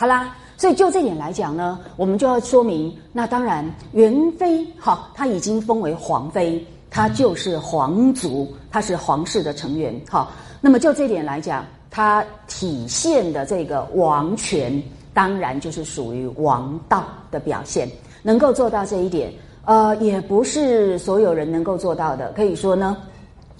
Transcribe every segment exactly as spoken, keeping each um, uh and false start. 好啦，所以就这点来讲呢，我们就要说明，那当然元妃好，她已经封为皇妃，她就是皇族，她是皇室的成员。好，那么就这点来讲，她体现的这个王权，当然就是属于王道的表现。能够做到这一点，呃，也不是所有人能够做到的。可以说呢，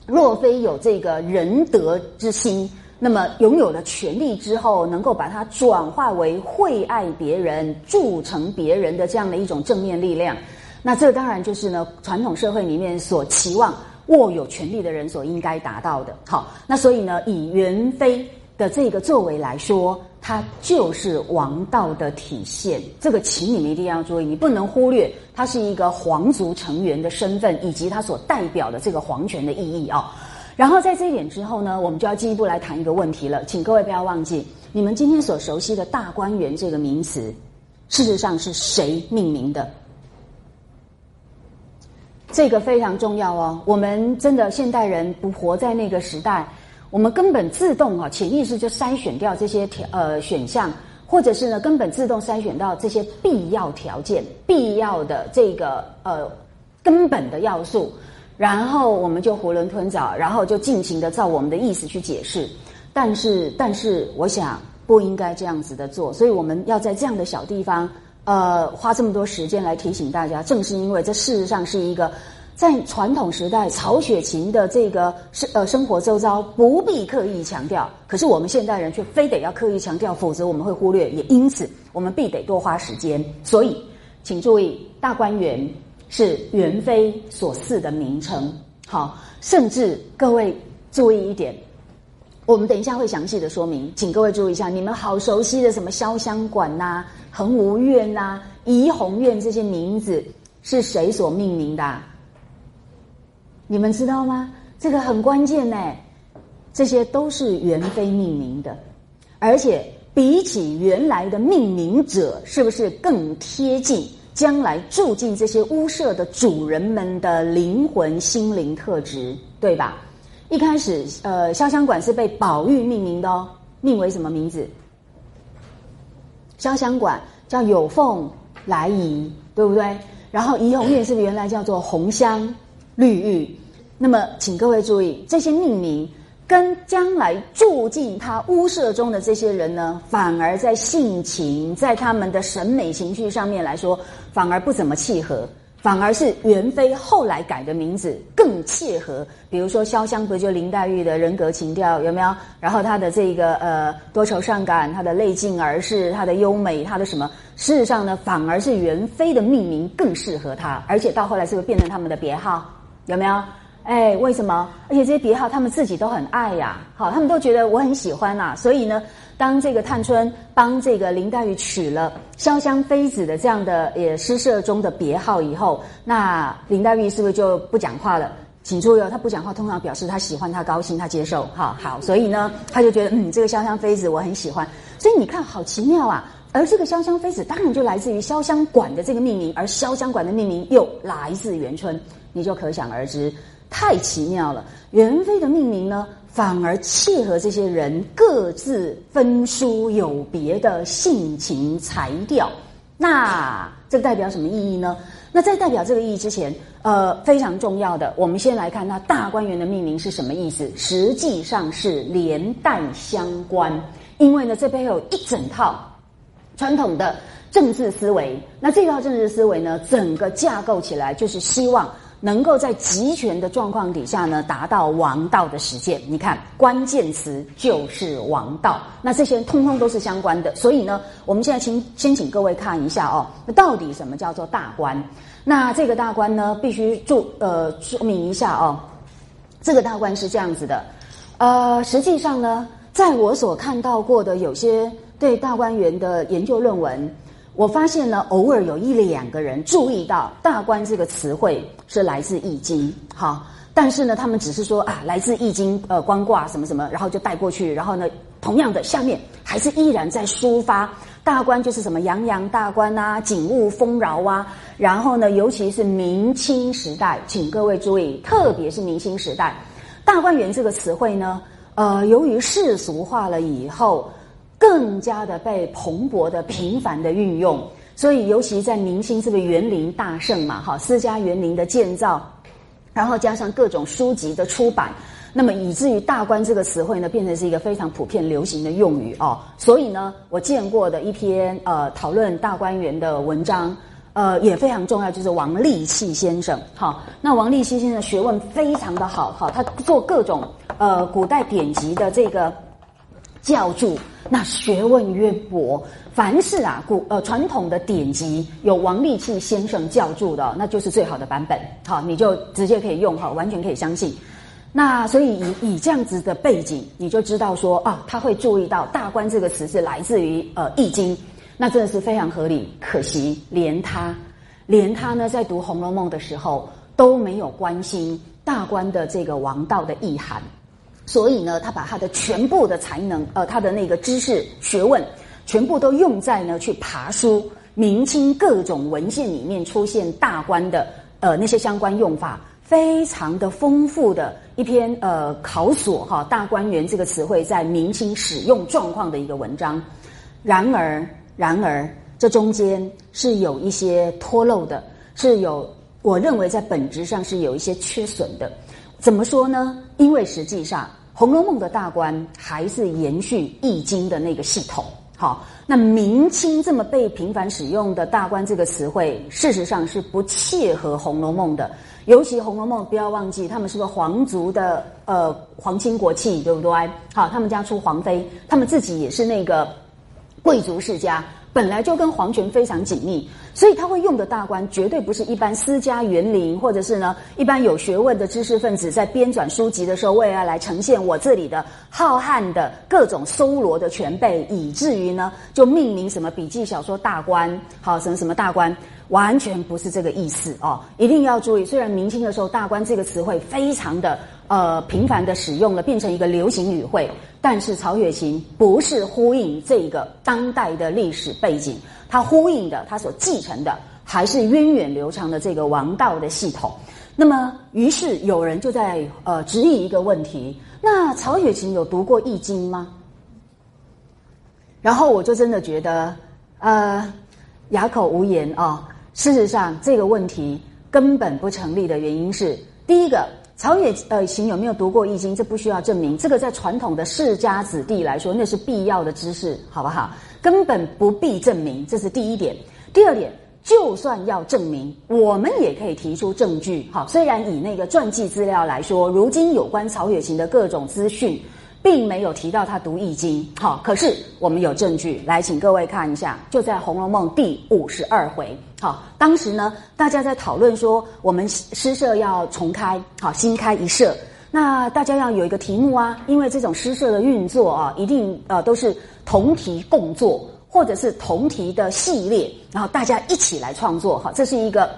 若非有这个仁德之心，那么拥有了权力之后，能够把它转化为惠爱别人、助成别人的这样的一种正面力量，那这当然就是呢传统社会里面所期望握有权力的人所应该达到的。好，那所以呢，以元妃的这个作为来说，它就是王道的体现。这个请你们一定要注意，你不能忽略它是一个皇族成员的身份，以及它所代表的这个皇权的意义啊、哦。然后在这一点之后呢，我们就要进一步来谈一个问题了。请各位不要忘记，你们今天所熟悉的大观园这个名词，事实上是谁命名的？这个非常重要哦。我们真的现代人不活在那个时代，我们根本自动啊，潜意识就筛选掉这些呃选项，或者是呢根本自动筛选到这些必要条件、必要的这个呃根本的要素。然后我们就囫囵吞枣，然后就尽情的照我们的意思去解释，但是但是我想不应该这样子的做，所以我们要在这样的小地方，呃，花这么多时间来提醒大家，正是因为这事实上是一个在传统时代曹雪芹的这个呃生活周遭不必刻意强调，可是我们现代人却非得要刻意强调，否则我们会忽略，也因此我们必得多花时间。所以请注意，大观园是元妃所赐的名称。好，甚至各位注意一点，我们等一下会详细的说明，请各位注意一下，你们好熟悉的什么潇湘馆啊、恒芜苑啊、怡红院，这些名字是谁所命名的、啊、你们知道吗？这个很关键耶，这些都是元妃命名的，而且比起原来的命名者，是不是更贴近将来住进这些屋舍的主人们的灵魂、心灵特质，对吧？一开始，呃，潇湘馆是被宝玉命名的哦，命为什么名字？潇湘馆叫有凤来仪，对不对？然后怡红院是不是原来叫做红香绿玉？那么，请各位注意，这些命名跟将来住进他屋舍中的这些人呢，反而在性情、在他们的审美情趣上面来说，反而不怎么契合，反而是元妃后来改的名字更契合。比如说潇湘不就林黛玉的人格情调有没有？然后她的这个呃多愁善感，她的泪尽而逝，她的优美，她的什么？事实上呢，反而是元妃的命名更适合她，而且到后来是不是变成他们的别号？有没有？哎，为什么？而且这些别号他们自己都很爱呀、啊，好，他们都觉得我很喜欢呐、啊。所以呢，当这个探春帮这个林黛玉取了潇湘妃子的这样的也诗社中的别号以后，那林黛玉是不是就不讲话了？请注意哦，她不讲话通常表示她喜欢，她高兴，她接受，哈，好，所以呢，她就觉得嗯，这个潇湘妃子我很喜欢。所以你看，好奇妙啊！而这个潇湘妃子当然就来自于潇湘馆的这个命名，而潇湘馆的命名又来自元春，你就可想而知。太奇妙了，元妃的命名呢，反而契合这些人各自分殊有别的性情才调。那这代表什么意义呢？那在代表这个意义之前，呃，非常重要的，我们先来看那大观园的命名是什么意思。实际上是连带相关，因为呢，这边有一整套传统的政治思维，那这套政治思维呢，整个架构起来就是希望能够在集权的状况底下呢，达到王道的实践。你看，关键词就是王道，那这些人通通都是相关的。所以呢，我们现在请先请各位看一下哦，那到底什么叫做大观？那这个大观呢，必须注呃说明一下哦，这个大观是这样子的，呃，实际上呢，在我所看到过的有些对大观园的研究论文，我发现呢，偶尔有一两个人注意到大观这个词汇是来自易经，好，但是呢，他们只是说啊，来自易经，呃，观卦什么什么，然后就带过去，然后呢，同样的下面还是依然在抒发大观就是什么洋洋大观啊，景物丰饶啊，然后呢，尤其是明清时代，请各位注意，特别是明清时代，大观园这个词汇呢，呃，由于世俗化了以后，更加的被蓬勃的频繁的运用。所以尤其在明清，这个园林大盛嘛，哈，私家园林的建造，然后加上各种书籍的出版，那么以至于大观这个词汇呢，变成是一个非常普遍流行的用语哦。所以呢，我见过的一篇呃讨论大观园的文章，呃也非常重要，就是王利器先生。好，那王利器先生学问非常的好，哈，他做各种呃古代典籍的这个教注，那学问渊博。凡是啊古呃传统的典籍有王利器先生教注的，那就是最好的版本。好，你就直接可以用，哈，完全可以相信。那所以以以这样子的背景，你就知道说啊，他会注意到大观这个词是来自于呃易经，那真的是非常合理。可惜连他连他呢在读《红楼梦》的时候都没有关心大观的这个王道的意涵，所以呢他把他的全部的才能呃他的那个知识学问全部都用在呢去爬书明清各种文献里面出现大观的呃那些相关用法。非常的丰富的一篇呃考索哈大观园这个词汇在明清使用状况的一个文章。然而然而这中间是有一些脱漏的，是有我认为在本质上是有一些缺损的。怎么说呢？因为实际上《红楼梦》的大观还是延续易经的那个系统。好，那明清这么被频繁使用的大观这个词汇事实上是不切合《红楼梦》的。尤其《红楼梦》不要忘记他们是个皇族的呃皇亲国戚，对不对？好，他们家出皇妃，他们自己也是那个贵族世家，本来就跟皇权非常紧密，所以他会用的大观绝对不是一般私家园林或者是呢一般有学问的知识分子在编纂书籍的时候为了来呈现我这里的浩瀚的各种搜罗的全备，以至于呢就命名什么笔记小说大观，好，什么什么大观，完全不是这个意思哦。一定要注意，虽然明清的时候大观这个词汇非常的呃频繁的使用了，变成一个流行语汇，但是曹雪芹不是呼应这个当代的历史背景，他呼应的他所继承的还是源远流长的这个王道的系统。那么于是有人就在呃质疑一个问题，那曹雪芹有读过易经吗？然后我就真的觉得呃哑口无言啊、哦。事实上这个问题根本不成立的原因是，第一个，曹雪芹有没有读过易经这不需要证明，这个在传统的世家子弟来说那是必要的知识，好不好？根本不必证明，这是第一点。第二点，就算要证明，我们也可以提出证据。好，虽然以那个传记资料来说，如今有关曹雪芹的各种资讯并没有提到他读易经，好，可是我们有证据，来请各位看一下，就在《红楼梦》第五十二回。好，当时呢大家在讨论说我们诗社要重开，好，新开一社，那大家要有一个题目啊，因为这种诗社的运作啊一定呃都是同题共作或者是同题的系列，然后大家一起来创作，好，这是一个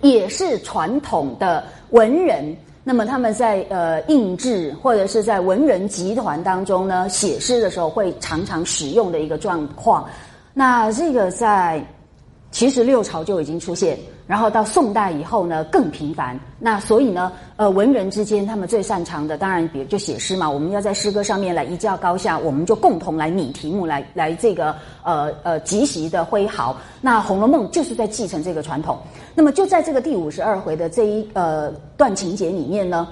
也是传统的文人，那么他们在呃印制或者是在文人集团当中呢写诗的时候会常常使用的一个状况。那这个在其实六朝就已经出现，然后到宋代以后呢更频繁。那所以呢呃文人之间他们最擅长的当然比如就写诗嘛，我们要在诗歌上面来一较高下，我们就共同来拟题目，来来这个呃呃集席的挥毫。那《红楼梦》就是在继承这个传统。那么就在这个第五十二回的这一呃段情节里面呢，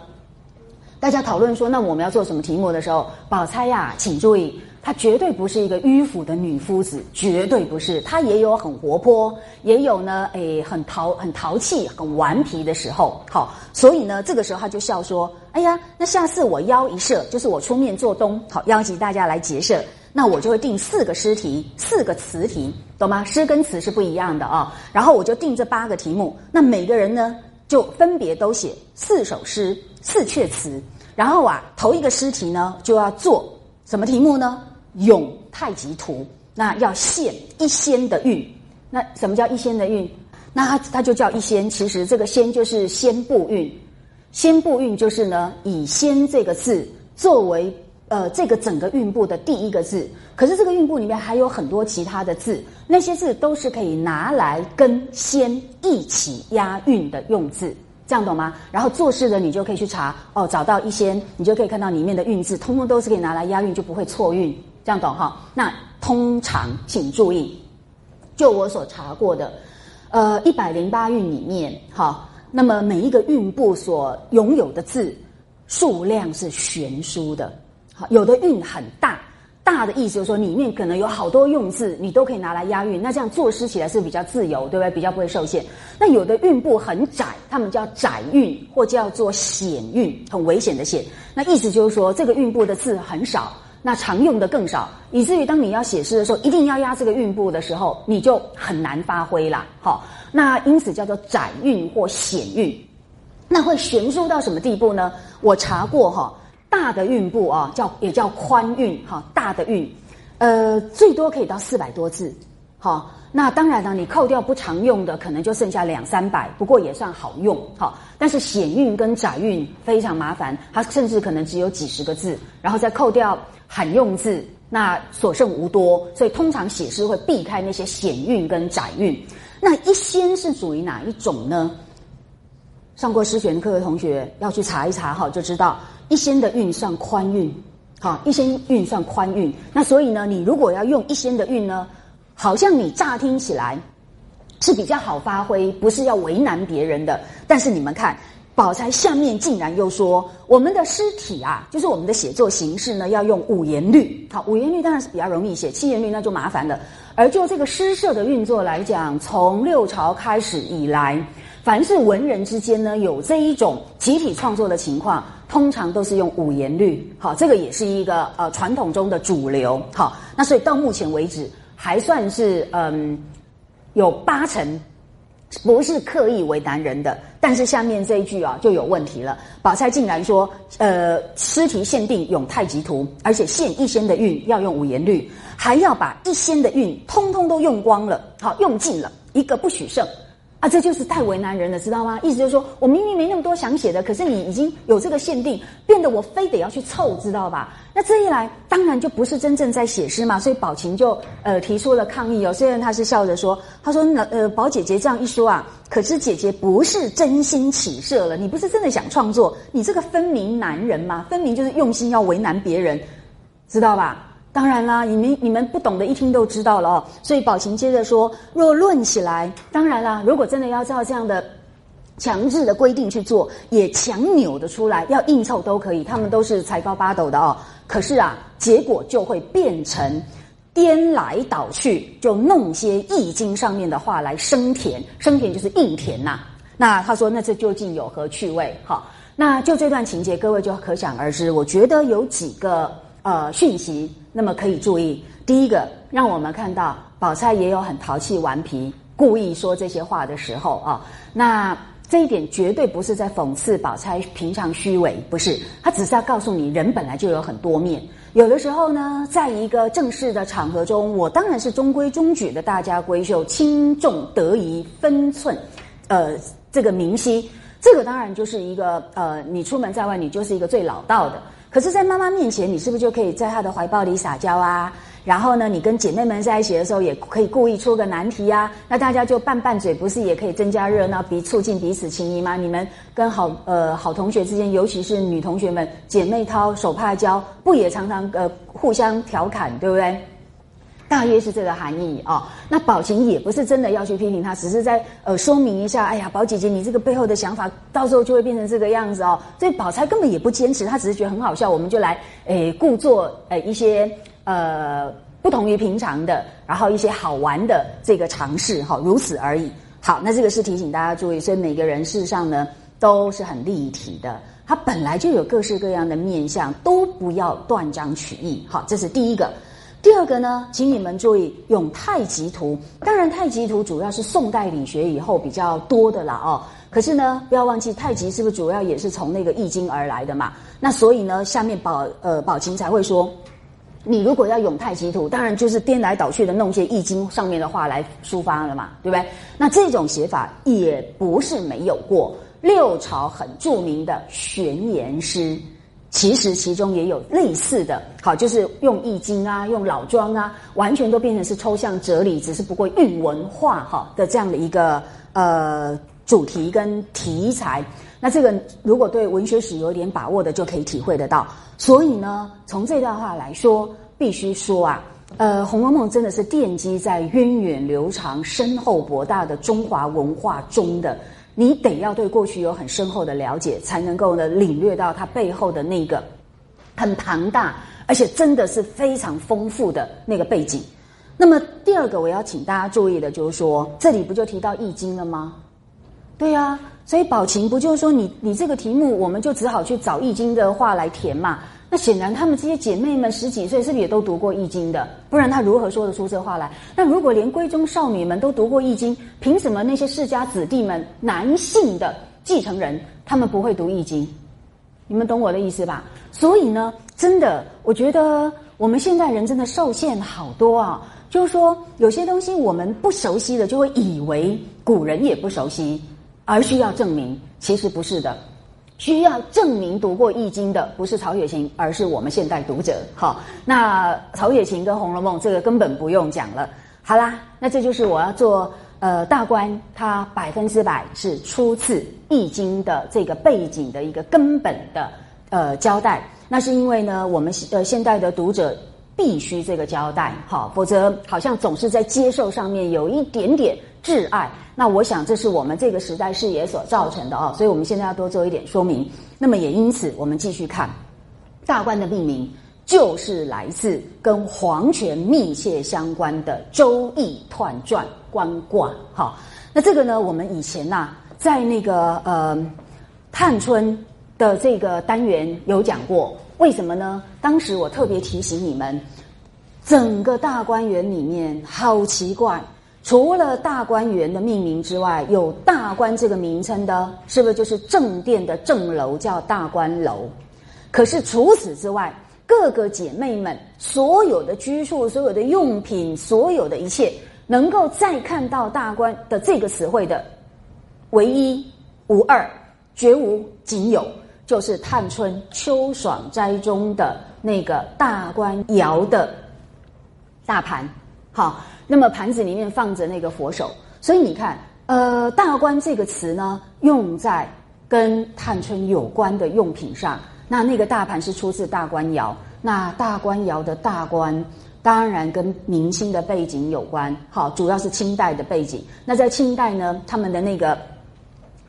大家讨论说那我们要做什么题目的时候，宝钗呀、啊、请注意，她绝对不是一个迂腐的女夫子，绝对不是，她也有很活泼，也有呢诶很淘很淘气很顽皮的时候。好，所以呢这个时候她就笑说，哎呀，那下次我邀一社，就是我出面做东，好，邀集大家来结社，那我就会定四个诗题，四个词题，懂吗？诗跟词是不一样的啊、哦、然后我就定这八个题目，那每个人呢就分别都写四首诗四阙词，然后啊头一个诗题呢就要做什么题目呢？咏太极图，那要现一仙的韵。那什么叫一仙的韵？那它它就叫一仙，其实这个仙就是仙步韵，仙步韵就是呢以仙这个字作为呃这个整个韵部的第一个字，可是这个韵部里面还有很多其他的字，那些字都是可以拿来跟仙一起押韵的用字，这样懂吗？然后做事的你就可以去查哦，找到一仙，你就可以看到里面的韵字通通都是可以拿来押韵，就不会错韵，这样懂哈？那通常请注意，就我所查过的，呃，一百零八运里面，哈，那么每一个运部所拥有的字数量是悬殊的，好，有的运很大。大的意思就是说，里面可能有好多用字，你都可以拿来押韵。那这样作诗起来是比较自由，对不对？比较不会受限。那有的韵部很窄，他们叫窄韵，或叫做险韵，很危险的险。那意思就是说，这个韵部的字很少，那常用的更少，以至于当你要写诗的时候，一定要押这个韵部的时候，你就很难发挥啦。好，那因此叫做窄韵或险韵。那会悬殊到什么地步呢？我查过哈。大的韵部啊，叫也叫宽韵哈，大的韵，呃，最多可以到四百多字，好、哦，那当然呢，你扣掉不常用的，可能就剩下两三百，不过也算好用哈、哦。但是险韵跟窄韵非常麻烦，它甚至可能只有几十个字，然后再扣掉罕用字，那所剩无多，所以通常写诗会避开那些险韵跟窄韵。那一仙是属于哪一种呢？上过诗选课的同学要去查一查哈，就知道。一仙的韵算宽韵，好，一仙韵算宽韵。那所以呢，你如果要用一仙的韵呢，好像你乍听起来是比较好发挥，不是要为难别人的。但是你们看，宝钗下面竟然又说，我们的诗体啊，就是我们的写作形式呢，要用五言律。好，五言律当然是比较容易写，七言律那就麻烦了。而就这个诗社的运作来讲，从六朝开始以来，凡是文人之间呢，有这一种集体创作的情况。通常都是用五言律，好，这个也是一个呃传统中的主流，好，那所以到目前为止还算是嗯有八成不是刻意为难人的，但是下面这一句啊就有问题了，宝钗竟然说呃诗题限定咏太极图，而且限一仙的韵要用五言律，还要把一仙的韵通通都用光了，好，用尽了，一个不许剩。啊，这就是太为难人了，知道吗？意思就是说，我明明没那么多想写的，可是你已经有这个限定，变得我非得要去凑，知道吧？那这一来，当然就不是真正在写诗嘛。所以宝琴就呃提出了抗议哦。虽然她是笑着说，她说呃宝姐姐这样一说啊，可知姐姐不是真心起社了，你不是真的想创作，你这个分明难人嘛，分明就是用心要为难别人，知道吧？当然啦，你们你们不懂的一听都知道了哦。所以宝琴接着说，若论起来，当然啦，如果真的要照这样的强制的规定去做，也强扭得出来，要硬凑都可以，他们都是才高八斗的哦。可是啊，结果就会变成颠来倒去，就弄些易经上面的话来生填，生填就是硬填呐、啊。那他说，那这究竟有何趣味？好，那就这段情节，各位就可想而知。我觉得有几个呃讯息。那么可以注意，第一个让我们看到宝钗也有很淘气顽皮故意说这些话的时候啊，那这一点绝对不是在讽刺宝钗平常虚伪，不是，她只是要告诉你人本来就有很多面，有的时候呢在一个正式的场合中，我当然是中规中矩的大家闺秀，轻重得宜，分寸呃这个明晰，这个当然就是一个呃你出门在外你就是一个最老道的，可是在妈妈面前，你是不是就可以在她的怀抱里撒娇啊？然后呢，你跟姐妹们在一起的时候，也可以故意出个难题啊。那大家就拌拌嘴，不是也可以增加热闹，比促进彼此情谊吗？你们跟好呃好同学之间，尤其是女同学们，姐妹淘、手帕交，不也常常呃互相调侃，对不对？大约是这个含义啊、哦。那宝琴也不是真的要去批评他，只是在呃说明一下。哎呀，宝姐姐，你这个背后的想法，到时候就会变成这个样子哦。所以宝钗根本也不坚持，她只是觉得很好笑，我们就来诶故作诶一些呃不同于平常的，然后一些好玩的这个尝试哈、哦，如此而已。好，那这个是提醒大家注意，所以每个人事实上呢都是很立体的。他本来就有各式各样的面相，都不要断章取义。好，这是第一个。第二个呢，请你们注意咏太极图。当然太极图主要是宋代理学以后比较多的啦哦。可是呢，不要忘记太极是不是主要也是从那个易经而来的嘛？那所以呢，下面宝呃宝琴才会说，你如果要咏太极图，当然就是颠来倒去的弄些易经上面的话来抒发了嘛，对不对？那这种写法也不是没有过，六朝很著名的玄言诗。其实其中也有类似的，好，就是用易经啊，用老庄啊，完全都变成是抽象哲理，只是不过韵文化哈的这样的一个呃主题跟题材。那这个如果对文学史有点把握的，就可以体会得到。所以呢，从这段话来说，必须说啊，呃，《红楼梦》真的是奠基在源远流长、深厚博大的中华文化中的。你得要对过去有很深厚的了解，才能够呢领略到它背后的那个很庞大，而且真的是非常丰富的那个背景。那么第二个我要请大家注意的就是说，这里不就提到易经了吗？对啊，所以宝琴不就是说你你这个题目我们就只好去找易经的话来填嘛。那显然她们这些姐妹们十几岁是不是也都读过易经的？不然她如何说得出这话来？那如果连闺中少女们都读过易经，凭什么那些世家子弟们男性的继承人他们不会读易经？你们懂我的意思吧？所以呢，真的我觉得我们现代人真的受限好多啊，就是说有些东西我们不熟悉的就会以为古人也不熟悉，而需要证明，其实不是的。需要证明读过易经的不是曹雪芹，而是我们现代读者。好，那曹雪芹跟红楼梦这个根本不用讲了。好啦，那这就是我要做呃大观，它百分之百是出自易经的这个背景的一个根本的呃交代。那是因为呢，我们呃现代的读者必须这个交代，好，否则好像总是在接受上面有一点点挚爱。那我想这是我们这个时代视野所造成的哦，所以我们现在要多做一点说明。那么也因此我们继续看大观的命名，就是来自跟皇权密切相关的周易彖传官卦。好，那这个呢我们以前啊在那个呃探春的这个单元有讲过，为什么呢？当时我特别提醒你们，整个大观园里面好奇怪，除了大观园的命名之外，有大观这个名称的，是不是就是正殿的正楼叫大观楼？可是除此之外，各个姐妹们所有的居处、所有的用品、所有的一切，能够再看到大观的这个词汇的，唯一无二、绝无仅有，就是探春秋爽斋中的那个大观窑的大盘。好，那么盘子里面放着那个佛手，所以你看，呃，大观这个词呢，用在跟探春有关的用品上。那那个大盘是出自大观窑，那大观窑的大观，当然跟明清的背景有关，好，主要是清代的背景。那在清代呢，他们的那个，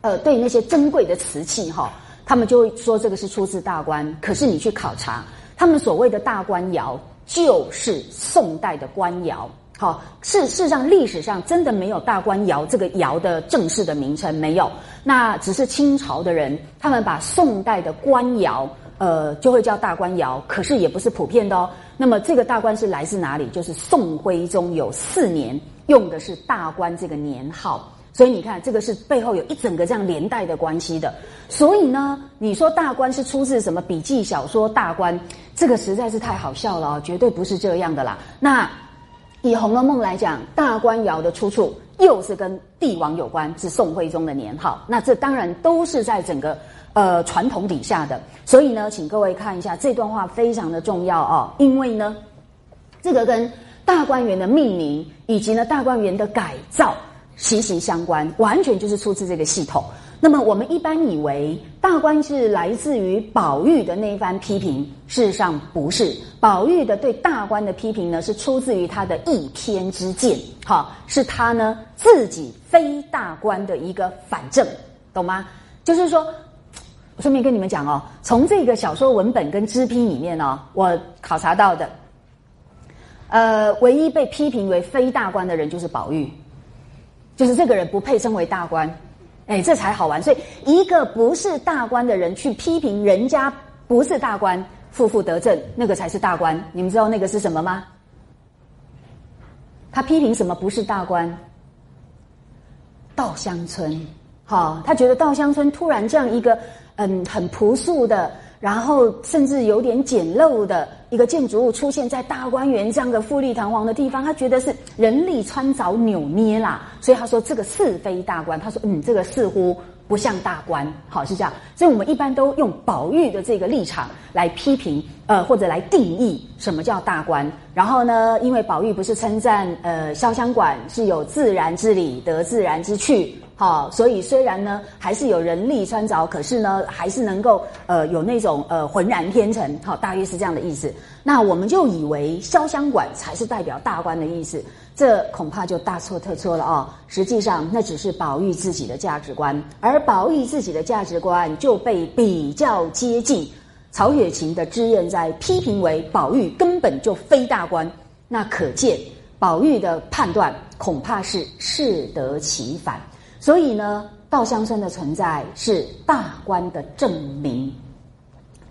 呃，对那些珍贵的瓷器哈，他们就会说这个是出自大观。可是你去考察，他们所谓的大观窑，就是宋代的官窑。好，事实上历史上真的没有大官窑这个窑的正式的名称，没有。那只是清朝的人他们把宋代的官窑呃就会叫大官窑，可是也不是普遍的哦。那么这个大官是来自哪里？就是宋徽宗有四年用的是大官这个年号，所以你看这个是背后有一整个这样连带的关系的。所以呢，你说大观是出自什么笔记小说大观，这个实在是太好笑了哦，绝对不是这样的啦。那以《红楼梦》来讲，大官窑的出处又是跟帝王有关，是宋徽宗的年号。那这当然都是在整个呃传统底下的。所以呢，请各位看一下这段话非常的重要哦，因为呢，这个跟大观园的命名以及呢大观园的改造息息相关，完全就是出自这个系统。那么我们一般以为大观是来自于宝玉的那一番批评，事实上不是。宝玉的对大观的批评呢，是出自于他的一篇之见，哈，是他呢自己非大观的一个反证，懂吗？就是说，我顺便跟你们讲哦，从这个小说文本跟支批里面哦，我考察到的，呃，唯一被批评为非大观的人就是宝玉，就是这个人不配称为大观。哎，这才好玩。所以一个不是大官的人去批评人家不是大官，负负得正，那个才是大官。你们知道那个是什么吗？他批评什么不是大官？稻香村。好，他觉得稻香村突然这样一个嗯很朴素的，然后甚至有点简陋的一个建筑物出现在大观园这样的富丽堂皇的地方，他觉得是人力穿凿扭捏啦，所以他说这个是非大观，他说嗯这个似乎不像大观，好，是这样。所以我们一般都用宝玉的这个立场来批评呃或者来定义什么叫大观。然后呢，因为宝玉不是称赞呃潇湘馆是有自然之理得自然之趣，好、哦，所以虽然呢还是有人力穿凿，可是呢还是能够呃有那种呃浑然天成，好、哦，大约是这样的意思。那我们就以为潇湘馆才是代表大观的意思，这恐怕就大错特错了哦。实际上那只是宝玉自己的价值观，而宝玉自己的价值观就被比较接近曹雪芹的脂砚斋批评为宝玉根本就非大观，那可见宝玉的判断恐怕是适得其反。所以呢，稻香村的存在是大观的证明，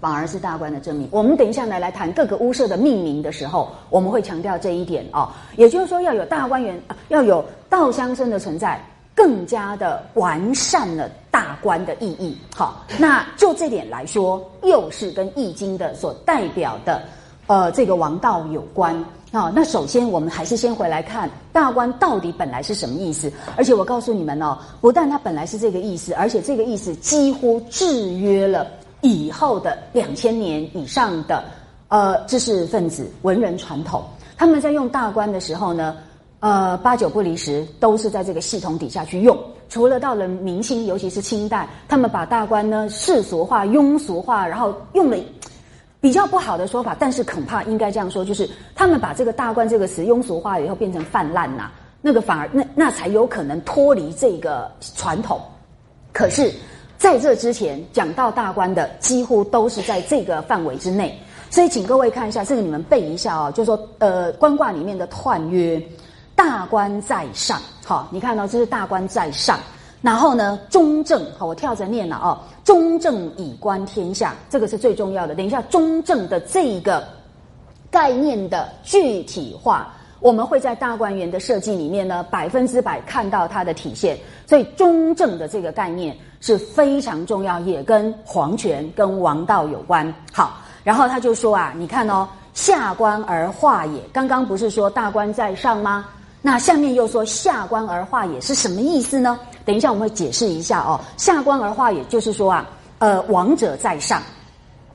反而是大观的证明。我们等一下呢来谈各个屋舍的命名的时候，我们会强调这一点哦。也就是说，要有大观园、啊，要有稻香村的存在，更加的完善了大观的意义。好，那就这点来说，又是跟《易经》的所代表的，呃，这个王道有关。好、哦，那首先我们还是先回来看大观到底本来是什么意思。而且我告诉你们哦，不但它本来是这个意思，而且这个意思几乎制约了以后的两千年以上的呃知识分子、文人传统。他们在用大观的时候呢，呃，八九不离十都是在这个系统底下去用。除了到了明清，尤其是清代，他们把大观呢世俗化、庸俗化，然后用了比较不好的说法，但是恐怕应该这样说，就是他们把这个大观这个词庸俗化以后变成泛滥呐、啊，那个反而那那才有可能脱离这个传统。可是在这之前讲到大观的几乎都是在这个范围之内，所以请各位看一下这个，你们背一下哦，就说呃官卦里面的彖曰大观在上，好、哦，你看到、哦、这是大观在上。然后呢，中正，好，我跳着念了哦。中正以观天下，这个是最重要的。等一下，中正的这一个概念的具体化，我们会在大观园的设计里面呢，百分之百看到它的体现。所以，中正的这个概念是非常重要，也跟皇权、跟王道有关。好，然后他就说啊，你看哦，下观而化也。刚刚不是说大观在上吗？那下面又说下观而化也是什么意思呢？等一下我们会解释一下哦。下观而化也就是说啊，呃，王者在上，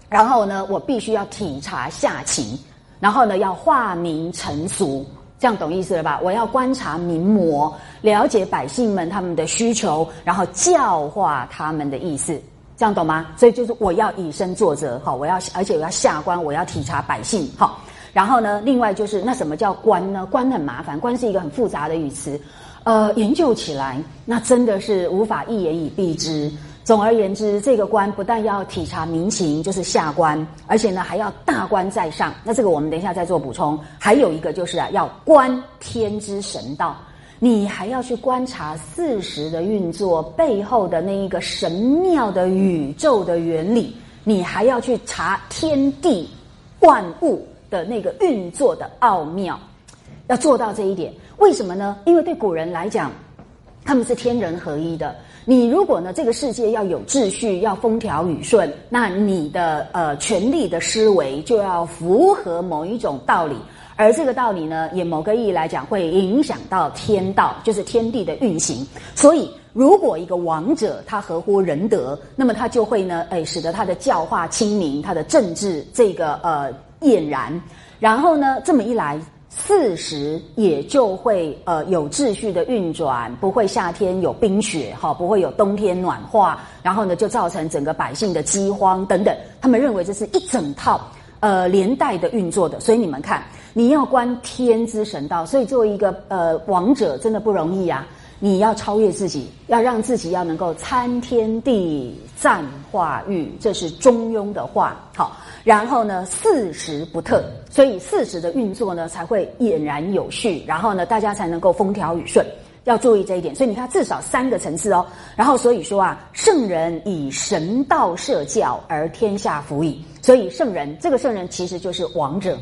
然后呢，我必须要体察下情，然后呢，要化民成俗，这样懂意思了吧？我要观察民魔，了解百姓们他们的需求，然后教化他们的意思，这样懂吗？所以就是我要以身作则，好，我要而且我要下观，我要体察百姓，好。然后呢，另外就是那什么叫观呢？观很麻烦，观是一个很复杂的语词，呃，研究起来那真的是无法一言以蔽之。总而言之，这个观不但要体察民情，就是下观，而且呢还要大观在上。那这个我们等一下再做补充。还有一个就是啊，要观天之神道，你还要去观察四时的运作背后的那一个神妙的宇宙的原理，你还要去查天地万物的那个运作的奥妙，要做到这一点。为什么呢？因为对古人来讲，他们是天人合一的。你如果呢，这个世界要有秩序，要风调雨顺，那你的呃权力的思维就要符合某一种道理，而这个道理呢，也某个意义来讲会影响到天道，就是天地的运行。所以如果一个王者他合乎仁德，那么他就会呢，哎，使得他的教化清明，他的政治这个呃俨然，然后呢，这么一来，四时也就会呃有秩序的运转，不会夏天有冰雪，哈、哦，不会有冬天暖化，然后呢，就造成整个百姓的饥荒等等。他们认为这是一整套呃连带的运作的，所以你们看，你要观天之神道，所以作为一个呃王者真的不容易啊。你要超越自己，要让自己要能够参天地、赞化育，这是中庸的话。好，然后呢，四时不特，所以四时的运作呢才会俨然有序，然后呢，大家才能够风调雨顺。要注意这一点，所以你看，至少三个层次哦。然后所以说啊，圣人以神道社稷，而天下服矣。所以圣人，这个圣人其实就是王者。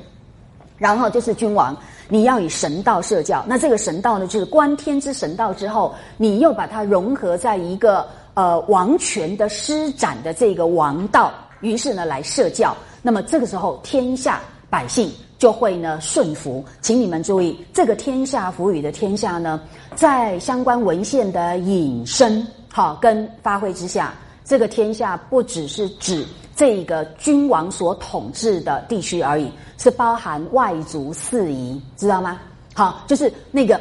然后就是君王，你要以神道社稷。那这个神道呢，就是观天之神道之后，你又把它融合在一个呃王权的施展的这个王道，于是呢来社稷。那么这个时候，天下百姓就会呢顺服。请你们注意，这个天下服与的天下呢，在相关文献的引申好跟发挥之下，这个天下不只是指这个君王所统治的地区而已，是包含外族四夷，知道吗？好，就是那个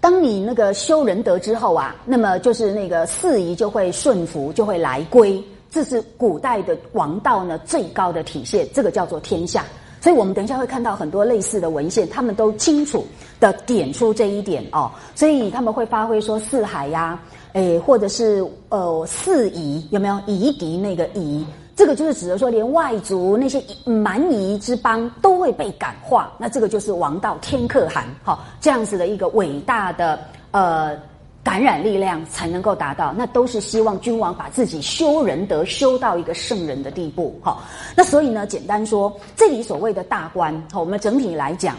当你那个修仁德之后啊，那么就是那个四夷就会顺服，就会来归，这是古代的王道呢最高的体现，这个叫做天下。所以我们等一下会看到很多类似的文献，他们都清楚的点出这一点哦。所以他们会发挥说四海呀、啊，诶，或者是呃四夷，有没有夷狄那个夷？这个就是指的说，连外族那些蛮夷之邦都会被感化，那这个就是王道天可汗，好、哦、这样子的一个伟大的呃感染力量才能够达到，那都是希望君王把自己修仁德修到一个圣人的地步，好、哦，那所以呢，简单说，这里所谓的大官，好、哦，我们整体来讲。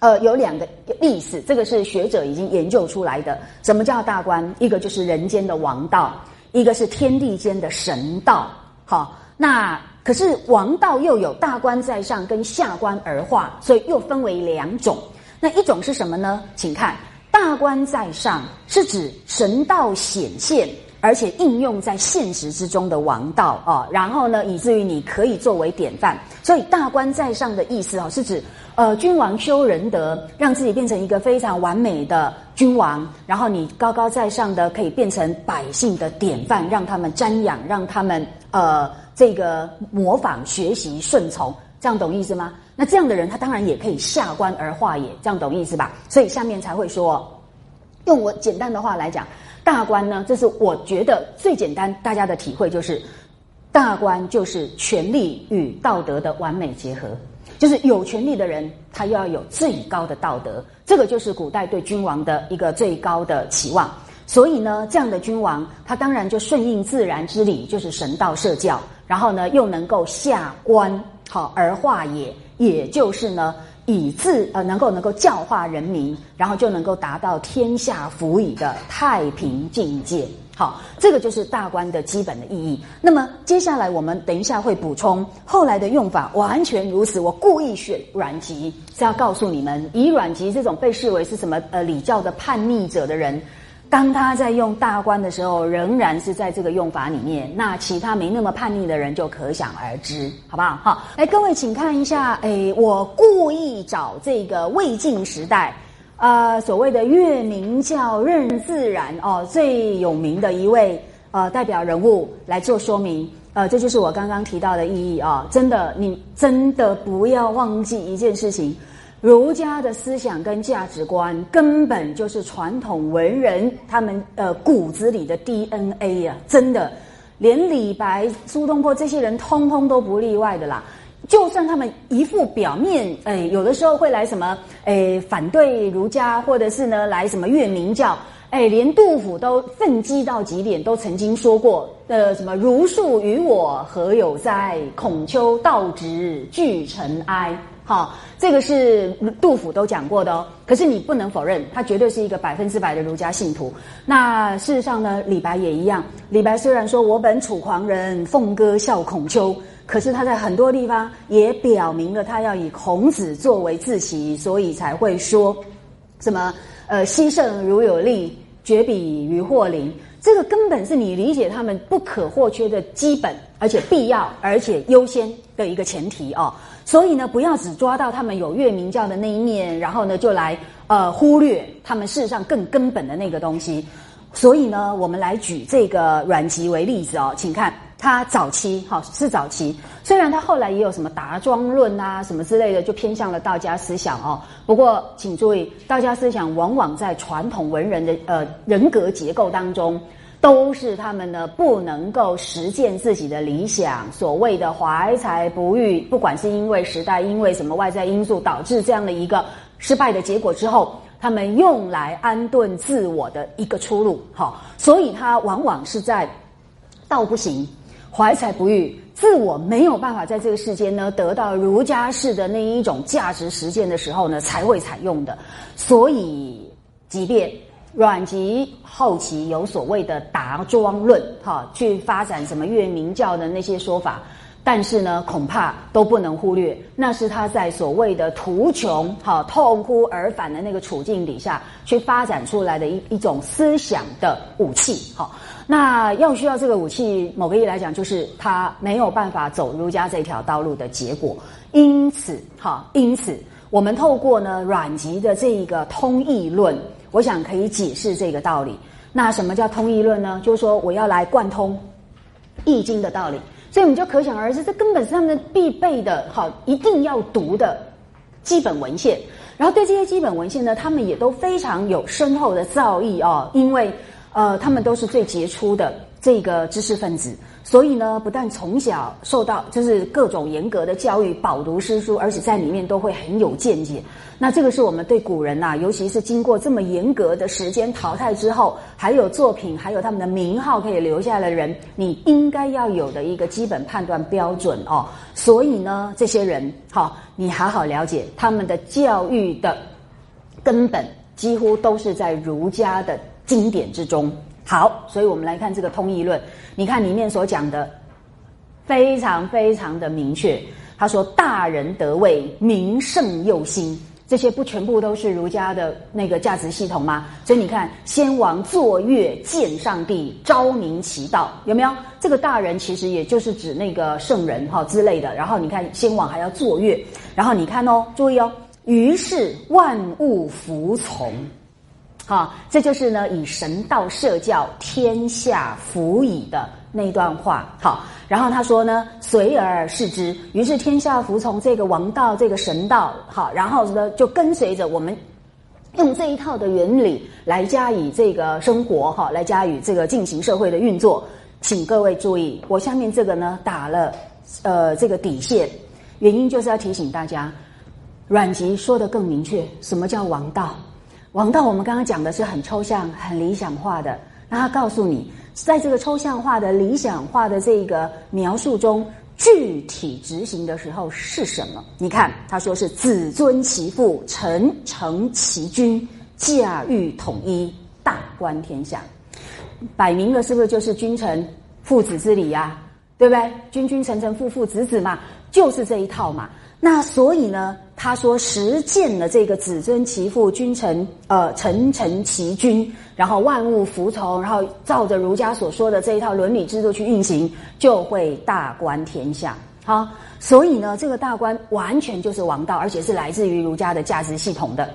呃，有两个意思，这个是学者已经研究出来的。什么叫大观？一个就是人间的王道，一个是天地间的神道。好，那可是王道又有大观在上跟下观而化，所以又分为两种。那一种是什么呢？请看，大观在上是指神道显现，而且应用在现实之中的王道啊、哦，然后呢，以至于你可以作为典范。所以大官在上的意思哦，是指呃君王修仁德，让自己变成一个非常完美的君王，然后你高高在上的可以变成百姓的典范，让他们瞻仰，让他们呃这个模仿学习顺从，这样懂意思吗？那这样的人他当然也可以下官而化也，这样懂意思吧？所以下面才会说，用我简单的话来讲。大观呢，这是我觉得最简单大家的体会，就是大观就是权力与道德的完美结合，就是有权力的人他要有最高的道德，这个就是古代对君王的一个最高的期望。所以呢，这样的君王他当然就顺应自然之理，就是神道社教，然后呢又能够下官好而化也，也就是呢以自呃能够能够教化人民，然后就能够达到天下服矣的太平境界。好，这个就是大观的基本的意义。那么接下来我们等一下会补充后来的用法，完全如此。我故意选阮籍是要告诉你们，以阮籍这种被视为是什么呃礼教的叛逆者的人，当他在用大观的时候，仍然是在这个用法里面，那其他没那么叛逆的人就可想而知，好不好？好，来各位请看一下，诶，我故意找这个魏晋时代，呃，所谓的月明教任自然哦，最有名的一位呃代表人物来做说明，呃，这就是我刚刚提到的意义啊、哦，真的，你真的不要忘记一件事情。儒家的思想跟价值观根本就是传统文人他们呃骨子里的 D N A 啊，真的，连李白、苏东坡这些人通通都不例外的啦。就算他们一副表面，哎，有的时候会来什么，哎，反对儒家，或者是呢来什么月明教，哎，连杜甫都愤激到极点，都曾经说过，呃，什么儒术与我何有哉？孔丘道直俱尘埃。好，这个是杜甫都讲过的哦。可是你不能否认，他绝对是一个百分之百的儒家信徒。那事实上呢，李白也一样。李白虽然说我本楚狂人，凤歌笑孔丘，可是他在很多地方也表明了他要以孔子作为自习，所以才会说什么呃，昔圣如有力，绝彼于祸邻。这个根本是你理解他们不可或缺的基本，而且必要，而且优先的一个前提哦。所以呢，不要只抓到他们有月明教的那一面，然后呢就来呃忽略他们事实上更根本的那个东西。所以呢，我们来举这个阮籍为例子哦，请看他早期哈、哦、是早期，虽然他后来也有什么达庄论啊什么之类的，就偏向了道家思想哦。不过请注意，道家思想往往在传统文人的呃人格结构当中。都是他们呢不能够实践自己的理想，所谓的怀才不遇，不管是因为时代，因为什么外在因素导致这样的一个失败的结果之后，他们用来安顿自我的一个出路。好，所以他往往是在道不行，怀才不遇，自我没有办法在这个世间呢得到儒家式的那一种价值实践的时候呢才会采用的。所以即便阮籍后期有所谓的达庄论，哈，去发展什么月明教的那些说法，但是呢，恐怕都不能忽略，那是他在所谓的途穷，哈，痛哭而返的那个处境底下，去发展出来的一一种思想的武器，哈。那要需要这个武器，某个意义来讲，就是他没有办法走儒家这条道路的结果，因此，哈，因此，我们透过呢阮籍的这一个通义论。我想可以解释这个道理。那什么叫通义论呢？就是说我要来贯通易经的道理，所以我们就可想而知，这根本是他们必备的，好，一定要读的基本文献。然后对这些基本文献呢，他们也都非常有深厚的造诣哦，因为呃，他们都是最杰出的这个知识分子，所以呢，不但从小受到就是各种严格的教育，饱读诗书，而且在里面都会很有见解。那这个是我们对古人呐、啊，尤其是经过这么严格的时间淘汰之后，还有作品，还有他们的名号可以留下来的人，你应该要有的一个基本判断标准哦。所以呢，这些人，好，你好好了解他们的教育的根本，几乎都是在儒家的经典之中。好，所以我们来看这个通义论，你看里面所讲的非常非常的明确，他说大人得位，名胜又兴，这些不全部都是儒家的那个价值系统吗？所以你看，先王坐月见上帝，昭明其道，有没有？这个大人其实也就是指那个圣人哈之类的。然后你看先王还要坐月，然后你看哦，注意哦，于是万物服从。好，这就是呢以神道社教天下服矣的那段话。好，然后他说呢，随而视之，于是天下服从这个王道，这个神道。好，然后呢就跟随着我们用这一套的原理来加以这个生活，哈，来加以这个进行社会的运作。请各位注意，我下面这个呢打了呃这个底线，原因就是要提醒大家，阮籍说得更明确，什么叫王道？王道我们刚刚讲的是很抽象很理想化的，那他告诉你，在这个抽象化的理想化的这个描述中，具体执行的时候是什么？你看他说是子尊其父，臣诚其君，驾驭统一，大观天下。摆明了是不是就是君臣父子之礼啊，对不对？君君臣臣父父子子嘛，就是这一套嘛。那所以呢，他说实践了这个子尊其父，君臣呃臣臣其君，然后万物服从，然后照着儒家所说的这一套伦理制度去运行，就会大观天下。好，所以呢，这个大观完全就是王道，而且是来自于儒家的价值系统的。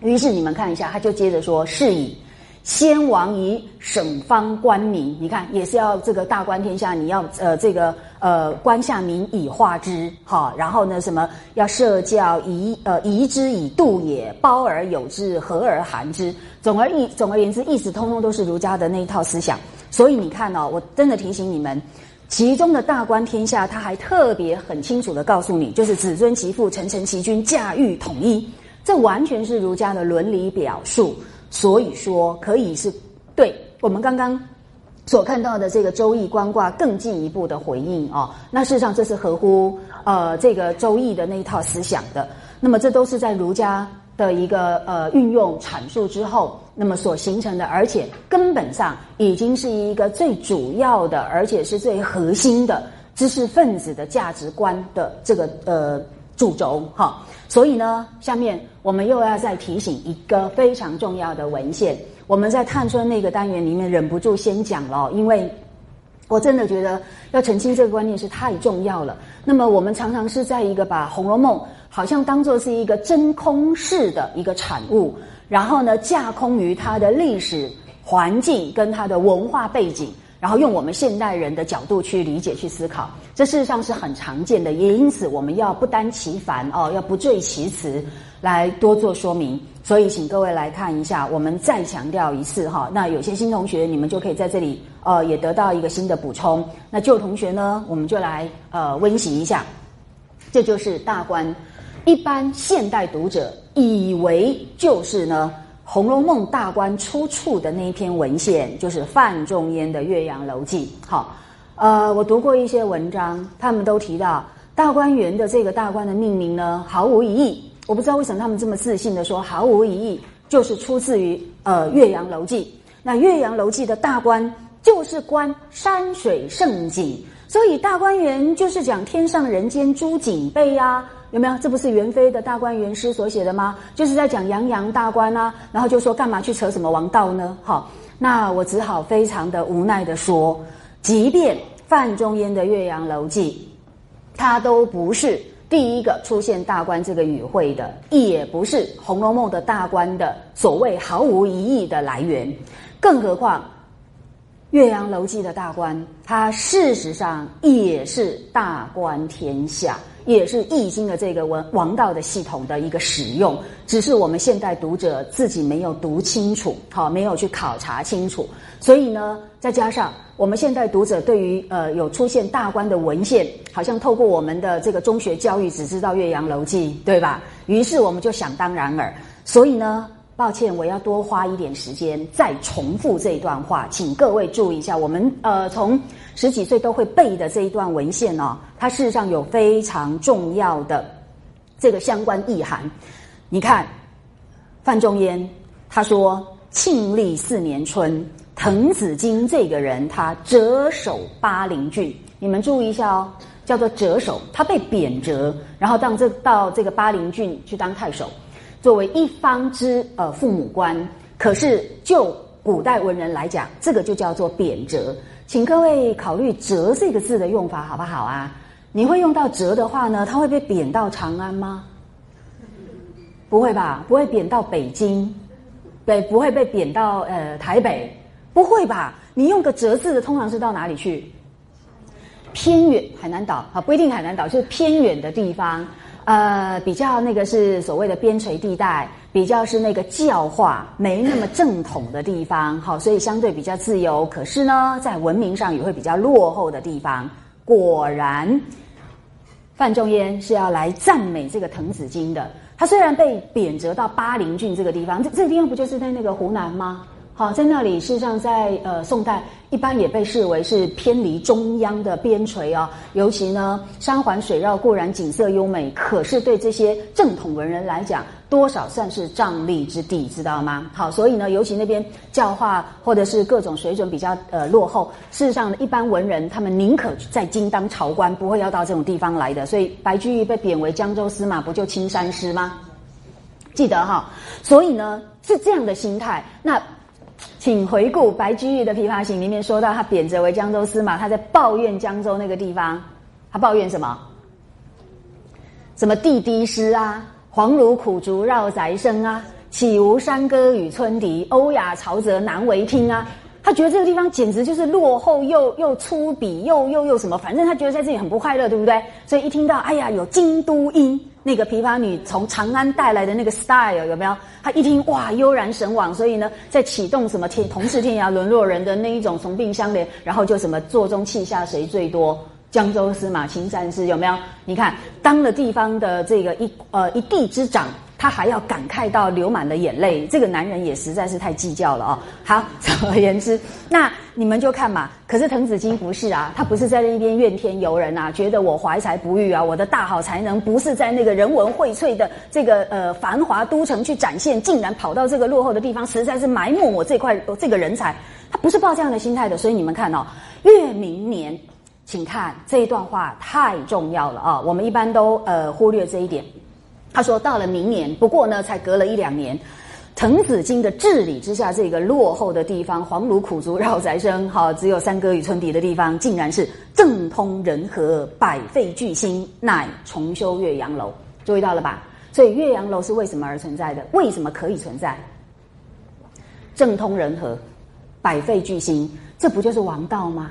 于是你们看一下，他就接着说，是以先王以省方官民，你看也是要这个大观天下，你要呃这个呃观下民以化之，好，然后呢什么要社教，宜呃宜之以度也，包而有之，和而含之。总而一总而言之，意思通通都是儒家的那一套思想。所以你看哦，我真的提醒你们，其中的大观天下，他还特别很清楚的告诉你，就是子尊其父，臣诚其君，驾驭统一，这完全是儒家的伦理表述。所以说，可以是对我们刚刚所看到的这个《周易》观卦更进一步的回应哦。那事实上，这是合乎呃这个《周易》的那一套思想的。那么，这都是在儒家的一个呃运用阐述之后，那么所形成的，而且根本上已经是一个最主要的，而且是最核心的知识分子的价值观的这个呃。主轴哈，所以呢，下面我们又要再提醒一个非常重要的文献。我们在探春那个单元里面忍不住先讲了，因为我真的觉得要澄清这个观念是太重要了。那么我们常常是在一个把《红楼梦》好像当作是一个真空式的一个产物，然后呢架空于它的历史环境跟它的文化背景。然后用我们现代人的角度去理解、去思考，这事实上是很常见的，也因此我们要不担其烦哦，要不赘其词，来多做说明。所以，请各位来看一下，我们再强调一次哈。那有些新同学，你们就可以在这里呃也得到一个新的补充。那旧同学呢，我们就来呃温习一下。这就是大观，一般现代读者以为就是呢。《红楼梦》大观出处的那一篇文献，就是范仲淹的《岳阳楼记》。好，呃，我读过一些文章，他们都提到大观园的这个大观的命名呢，毫无疑义。我不知道为什么他们这么自信的说毫无疑义，就是出自于呃《岳阳楼记》。那《岳阳楼记》的大观就是观山水胜景，所以大观园就是讲天上人间诸景备呀。有没有？这不是元妃的大观园诗所写的吗？就是在讲洋洋大观啊，然后就说干嘛去扯什么王道呢？好，那我只好非常的无奈的说，即便范仲淹的《岳阳楼记》，它都不是第一个出现大官这个语汇的，也不是《红楼梦》的大官的所谓毫无疑义的来源，更何况岳阳楼记的大官，他事实上也是大观天下，也是易经的这个王王道的系统的一个使用，只是我们现代读者自己没有读清楚，好，没有去考察清楚，所以呢，再加上我们现代读者对于呃有出现大观的文献，好像透过我们的这个中学教育只知道《岳阳楼记》，对吧？于是我们就想当然耳，所以呢。抱歉，我要多花一点时间再重复这一段话，请各位注意一下。我们呃从十几岁都会背的这一段文献哦，它事实上有非常重要的这个相关意涵。你看，范仲淹他说：“庆历四年春，滕子京这个人他谪守巴陵郡。”你们注意一下哦，叫做谪守，他被贬谪，然后到这到这个巴陵郡去当太守。作为一方之呃父母官，可是就古代文人来讲，这个就叫做贬谪。请各位考虑"谪"这个字的用法好不好啊？你会用到"谪"的话呢，他会被贬到长安吗？不会吧？不会贬到北京？对，不会被贬到呃台北？不会吧？你用个"谪"字的，通常是到哪里去？偏远海南岛啊，不一定海南岛，就是偏远的地方。呃，比较那个是所谓的边陲地带，比较是那个教化没那么正统的地方，好，所以相对比较自由，可是呢，在文明上也会比较落后的地方。果然，范仲淹是要来赞美这个滕子京的。他虽然被贬谪到巴陵郡这个地方，这这个地方不就是在那个湖南吗？好，在那里事实上在呃宋代一般也被视为是偏离中央的边陲啊、哦，尤其呢山环水绕，固然景色优美，可是对这些正统文人来讲，多少算是瘴疠之地，知道吗？好，所以呢，尤其那边教化或者是各种水准比较呃落后，事实上一般文人他们宁可在京当朝官，不会要到这种地方来的。所以白居易被贬为江州司马，不就青山师吗？记得哈、哦，所以呢是这样的心态那。请回顾白居易的《琵琶行》里面说到，他贬谪为江州司马，他在抱怨江州那个地方，他抱怨什么？什么地低湿啊，黄芦苦竹绕宅生啊，岂无山歌与村笛，欧亚曹泽难为听啊。他觉得这个地方简直就是落后又又粗鄙又又又什么，反正他觉得在这里很不快乐，对不对？所以一听到哎呀有京都音，那个琵琶女从长安带来的那个 style 有没有？他一听哇悠然神往，所以呢在启动什么天同是天涯沦落人的那一种同病相怜，然后就什么座中泣下谁最多，江州司马青山师，有没有？你看当了地方的这个一呃一地之长。他还要感慨到流满了眼泪，这个男人也实在是太计较了哦。好，总而言之，那你们就看嘛。可是滕子京不是啊，他不是在那边怨天尤人啊，觉得我怀才不遇啊，我的大好才能不是在那个人文荟萃的这个呃繁华都城去展现，竟然跑到这个落后的地方，实在是埋没我这块我这个人才。他不是抱这样的心态的，所以你们看哦，越明年，请看这一段话太重要了啊、哦，我们一般都呃忽略这一点。他说到了明年，不过呢才隔了一两年，滕子京的治理之下，这个落后的地方，黄芦苦竹绕宅生，好，只有山歌与村笛的地方，竟然是政通人和，百废俱兴，乃重修岳阳楼。注意到了吧？所以岳阳楼是为什么而存在的？为什么可以存在？政通人和，百废俱兴，这不就是王道吗？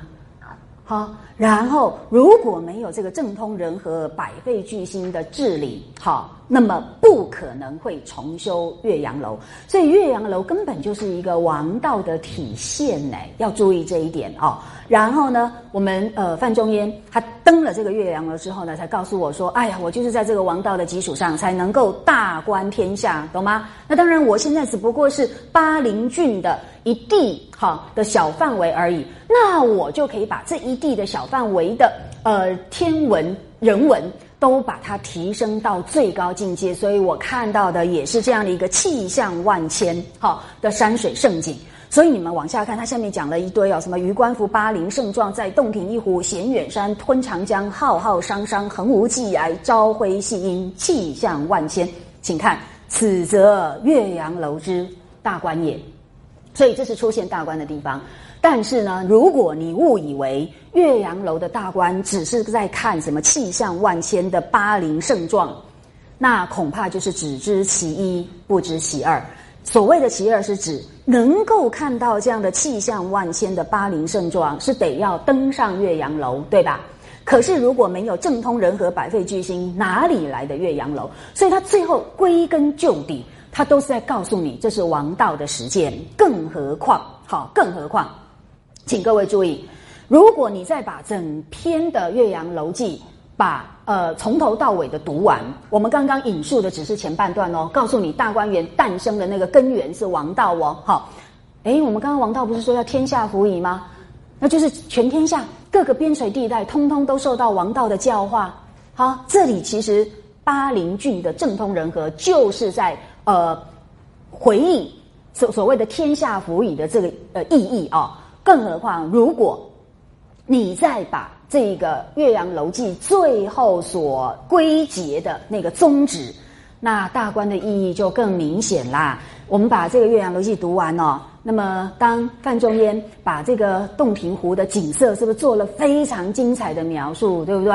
好，然后如果没有这个政通人和、百废俱兴的治理，好，那么不可能会重修岳阳楼。所以岳阳楼根本就是一个王道的体现呢，要注意这一点哦。然后呢，我们呃范仲淹他登了这个岳阳楼之后呢，才告诉我说，哎呀，我就是在这个王道的基础上，才能够大观天下，懂吗？那当然，我现在只不过是巴陵郡的一地好的小范围而已，那我就可以把这一地的小范围的呃天文人文都把它提升到最高境界，所以我看到的也是这样的一个气象万千好的山水胜景。所以你们往下看，他下面讲了一堆哦，什么余观夫巴陵胜状，在洞庭一湖，衔远山，吞长江，浩浩汤汤，横无际涯，朝晖夕阴，气象万千。请看，此则岳阳楼之大观也。所以这是出现大官的地方。但是呢，如果你误以为岳阳楼的大官只是在看什么气象万千的八陵盛状，那恐怕就是只知其一不知其二。所谓的其二是指能够看到这样的气象万千的八陵盛状是得要登上岳阳楼，对吧？可是如果没有政通人和百废俱兴，哪里来的岳阳楼？所以他最后归根究底，他都是在告诉你，这是王道的实践。更何况，好，更何况，请各位注意，如果你再把整篇的《岳阳楼记》把呃从头到尾的读完，我们刚刚引述的只是前半段哦，告诉你大观园诞生的那个根源是王道哦，好，哎，我们刚刚王道不是说要天下服矣吗？那就是全天下各个边陲地带，通通都受到王道的教化。好，这里其实巴陵郡的政通人和就是在。呃，回忆所所谓的天下服矣的这个呃意义啊、哦，更何况如果你再把这个《岳阳楼记》最后所归结的那个宗旨，那大观的意义就更明显啦。我们把这个《岳阳楼记》读完哦，那么当范仲淹把这个洞庭湖的景色是不是做了非常精彩的描述，对不对？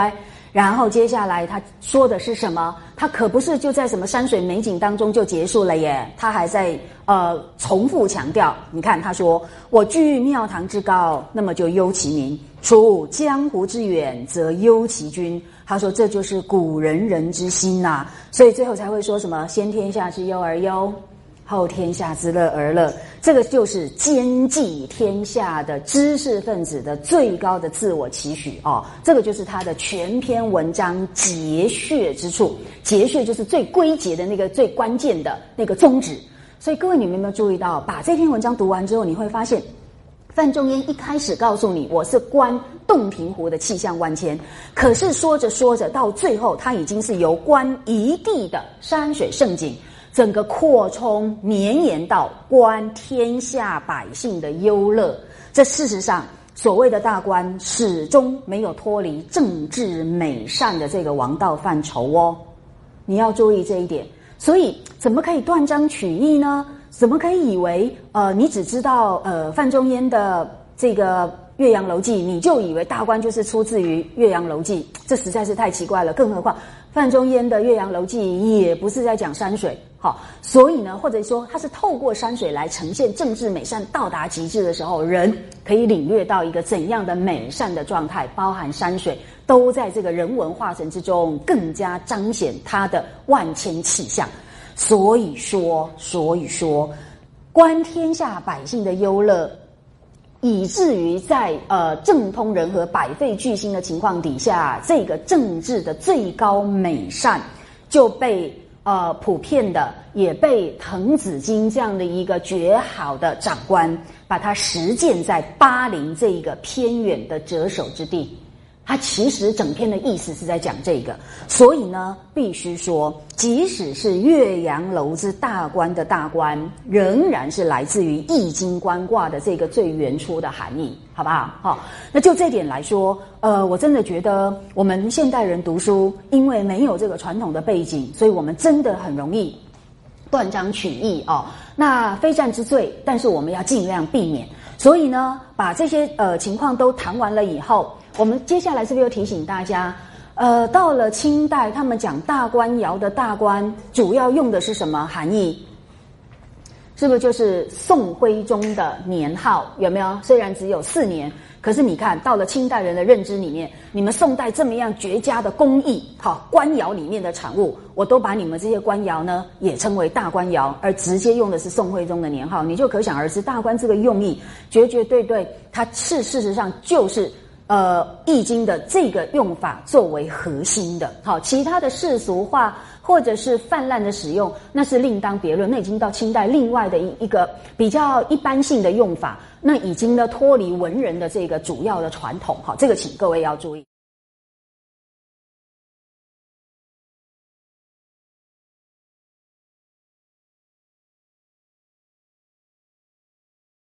然后接下来他说的是什么？他可不是就在什么山水美景当中就结束了耶，他还在呃重复强调。你看他说：“我居庙堂之高，那么就忧其民；处江湖之远，则忧其君。”他说这就是古人人之心呐、啊，所以最后才会说什么“先天下之忧而忧，后天下之乐而乐”。这个就是兼济天下的知识分子的最高的自我期许哦，这个就是他的全篇文章结穴之处，结穴就是最归结的那个最关键的那个宗旨。所以各位，你们有没有注意到，把这篇文章读完之后，你会发现范仲淹一开始告诉你我是观洞庭湖的气象万千，可是说着说着到最后他已经是由观一地的山水胜景整个扩充绵延到观天下百姓的忧乐。这事实上所谓的大观始终没有脱离政治美善的这个王道范畴哦，你要注意这一点。所以怎么可以断章取义呢？怎么可以以为呃你只知道呃范仲淹的这个岳阳楼记，你就以为大观就是出自于岳阳楼记？这实在是太奇怪了。更何况范仲淹的岳阳楼记也不是在讲山水，好，所以呢，或者说它是透过山水来呈现政治美善到达极致的时候，人可以领略到一个怎样的美善的状态，包含山水都在这个人文化神之中更加彰显它的万千气象。所以说所以说观天下百姓的忧乐，以至于在呃政通人和百废俱兴的情况底下，这个政治的最高美善就被呃普遍的也被滕子京这样的一个绝好的长官把它实践在巴陵这一个偏远的谪守之地。他其实整篇的意思是在讲这个，所以呢必须说即使是岳阳楼之大观的大观，仍然是来自于易经观卦的这个最原初的含义，好不好？好、哦，那就这点来说呃，我真的觉得我们现代人读书，因为没有这个传统的背景，所以我们真的很容易断章取义哦，那非战之罪，但是我们要尽量避免。所以呢把这些呃情况都谈完了以后，我们接下来是不是又提醒大家呃，到了清代他们讲大官窑的大官主要用的是什么含义？是不是就是宋徽宗的年号？有没有？虽然只有四年，可是你看到了清代人的认知里面，你们宋代这么样绝佳的工艺，好，官窑里面的产物，我都把你们这些官窑呢也称为大官窑，而直接用的是宋徽宗的年号，你就可想而知大官这个用意绝绝对对，它是事实上就是呃，易经的这个用法作为核心的，好，其他的世俗化或者是泛滥的使用，那是另当别论，那已经到清代另外的一一个比较一般性的用法，那已经呢脱离文人的这个主要的传统，好，这个请各位要注意。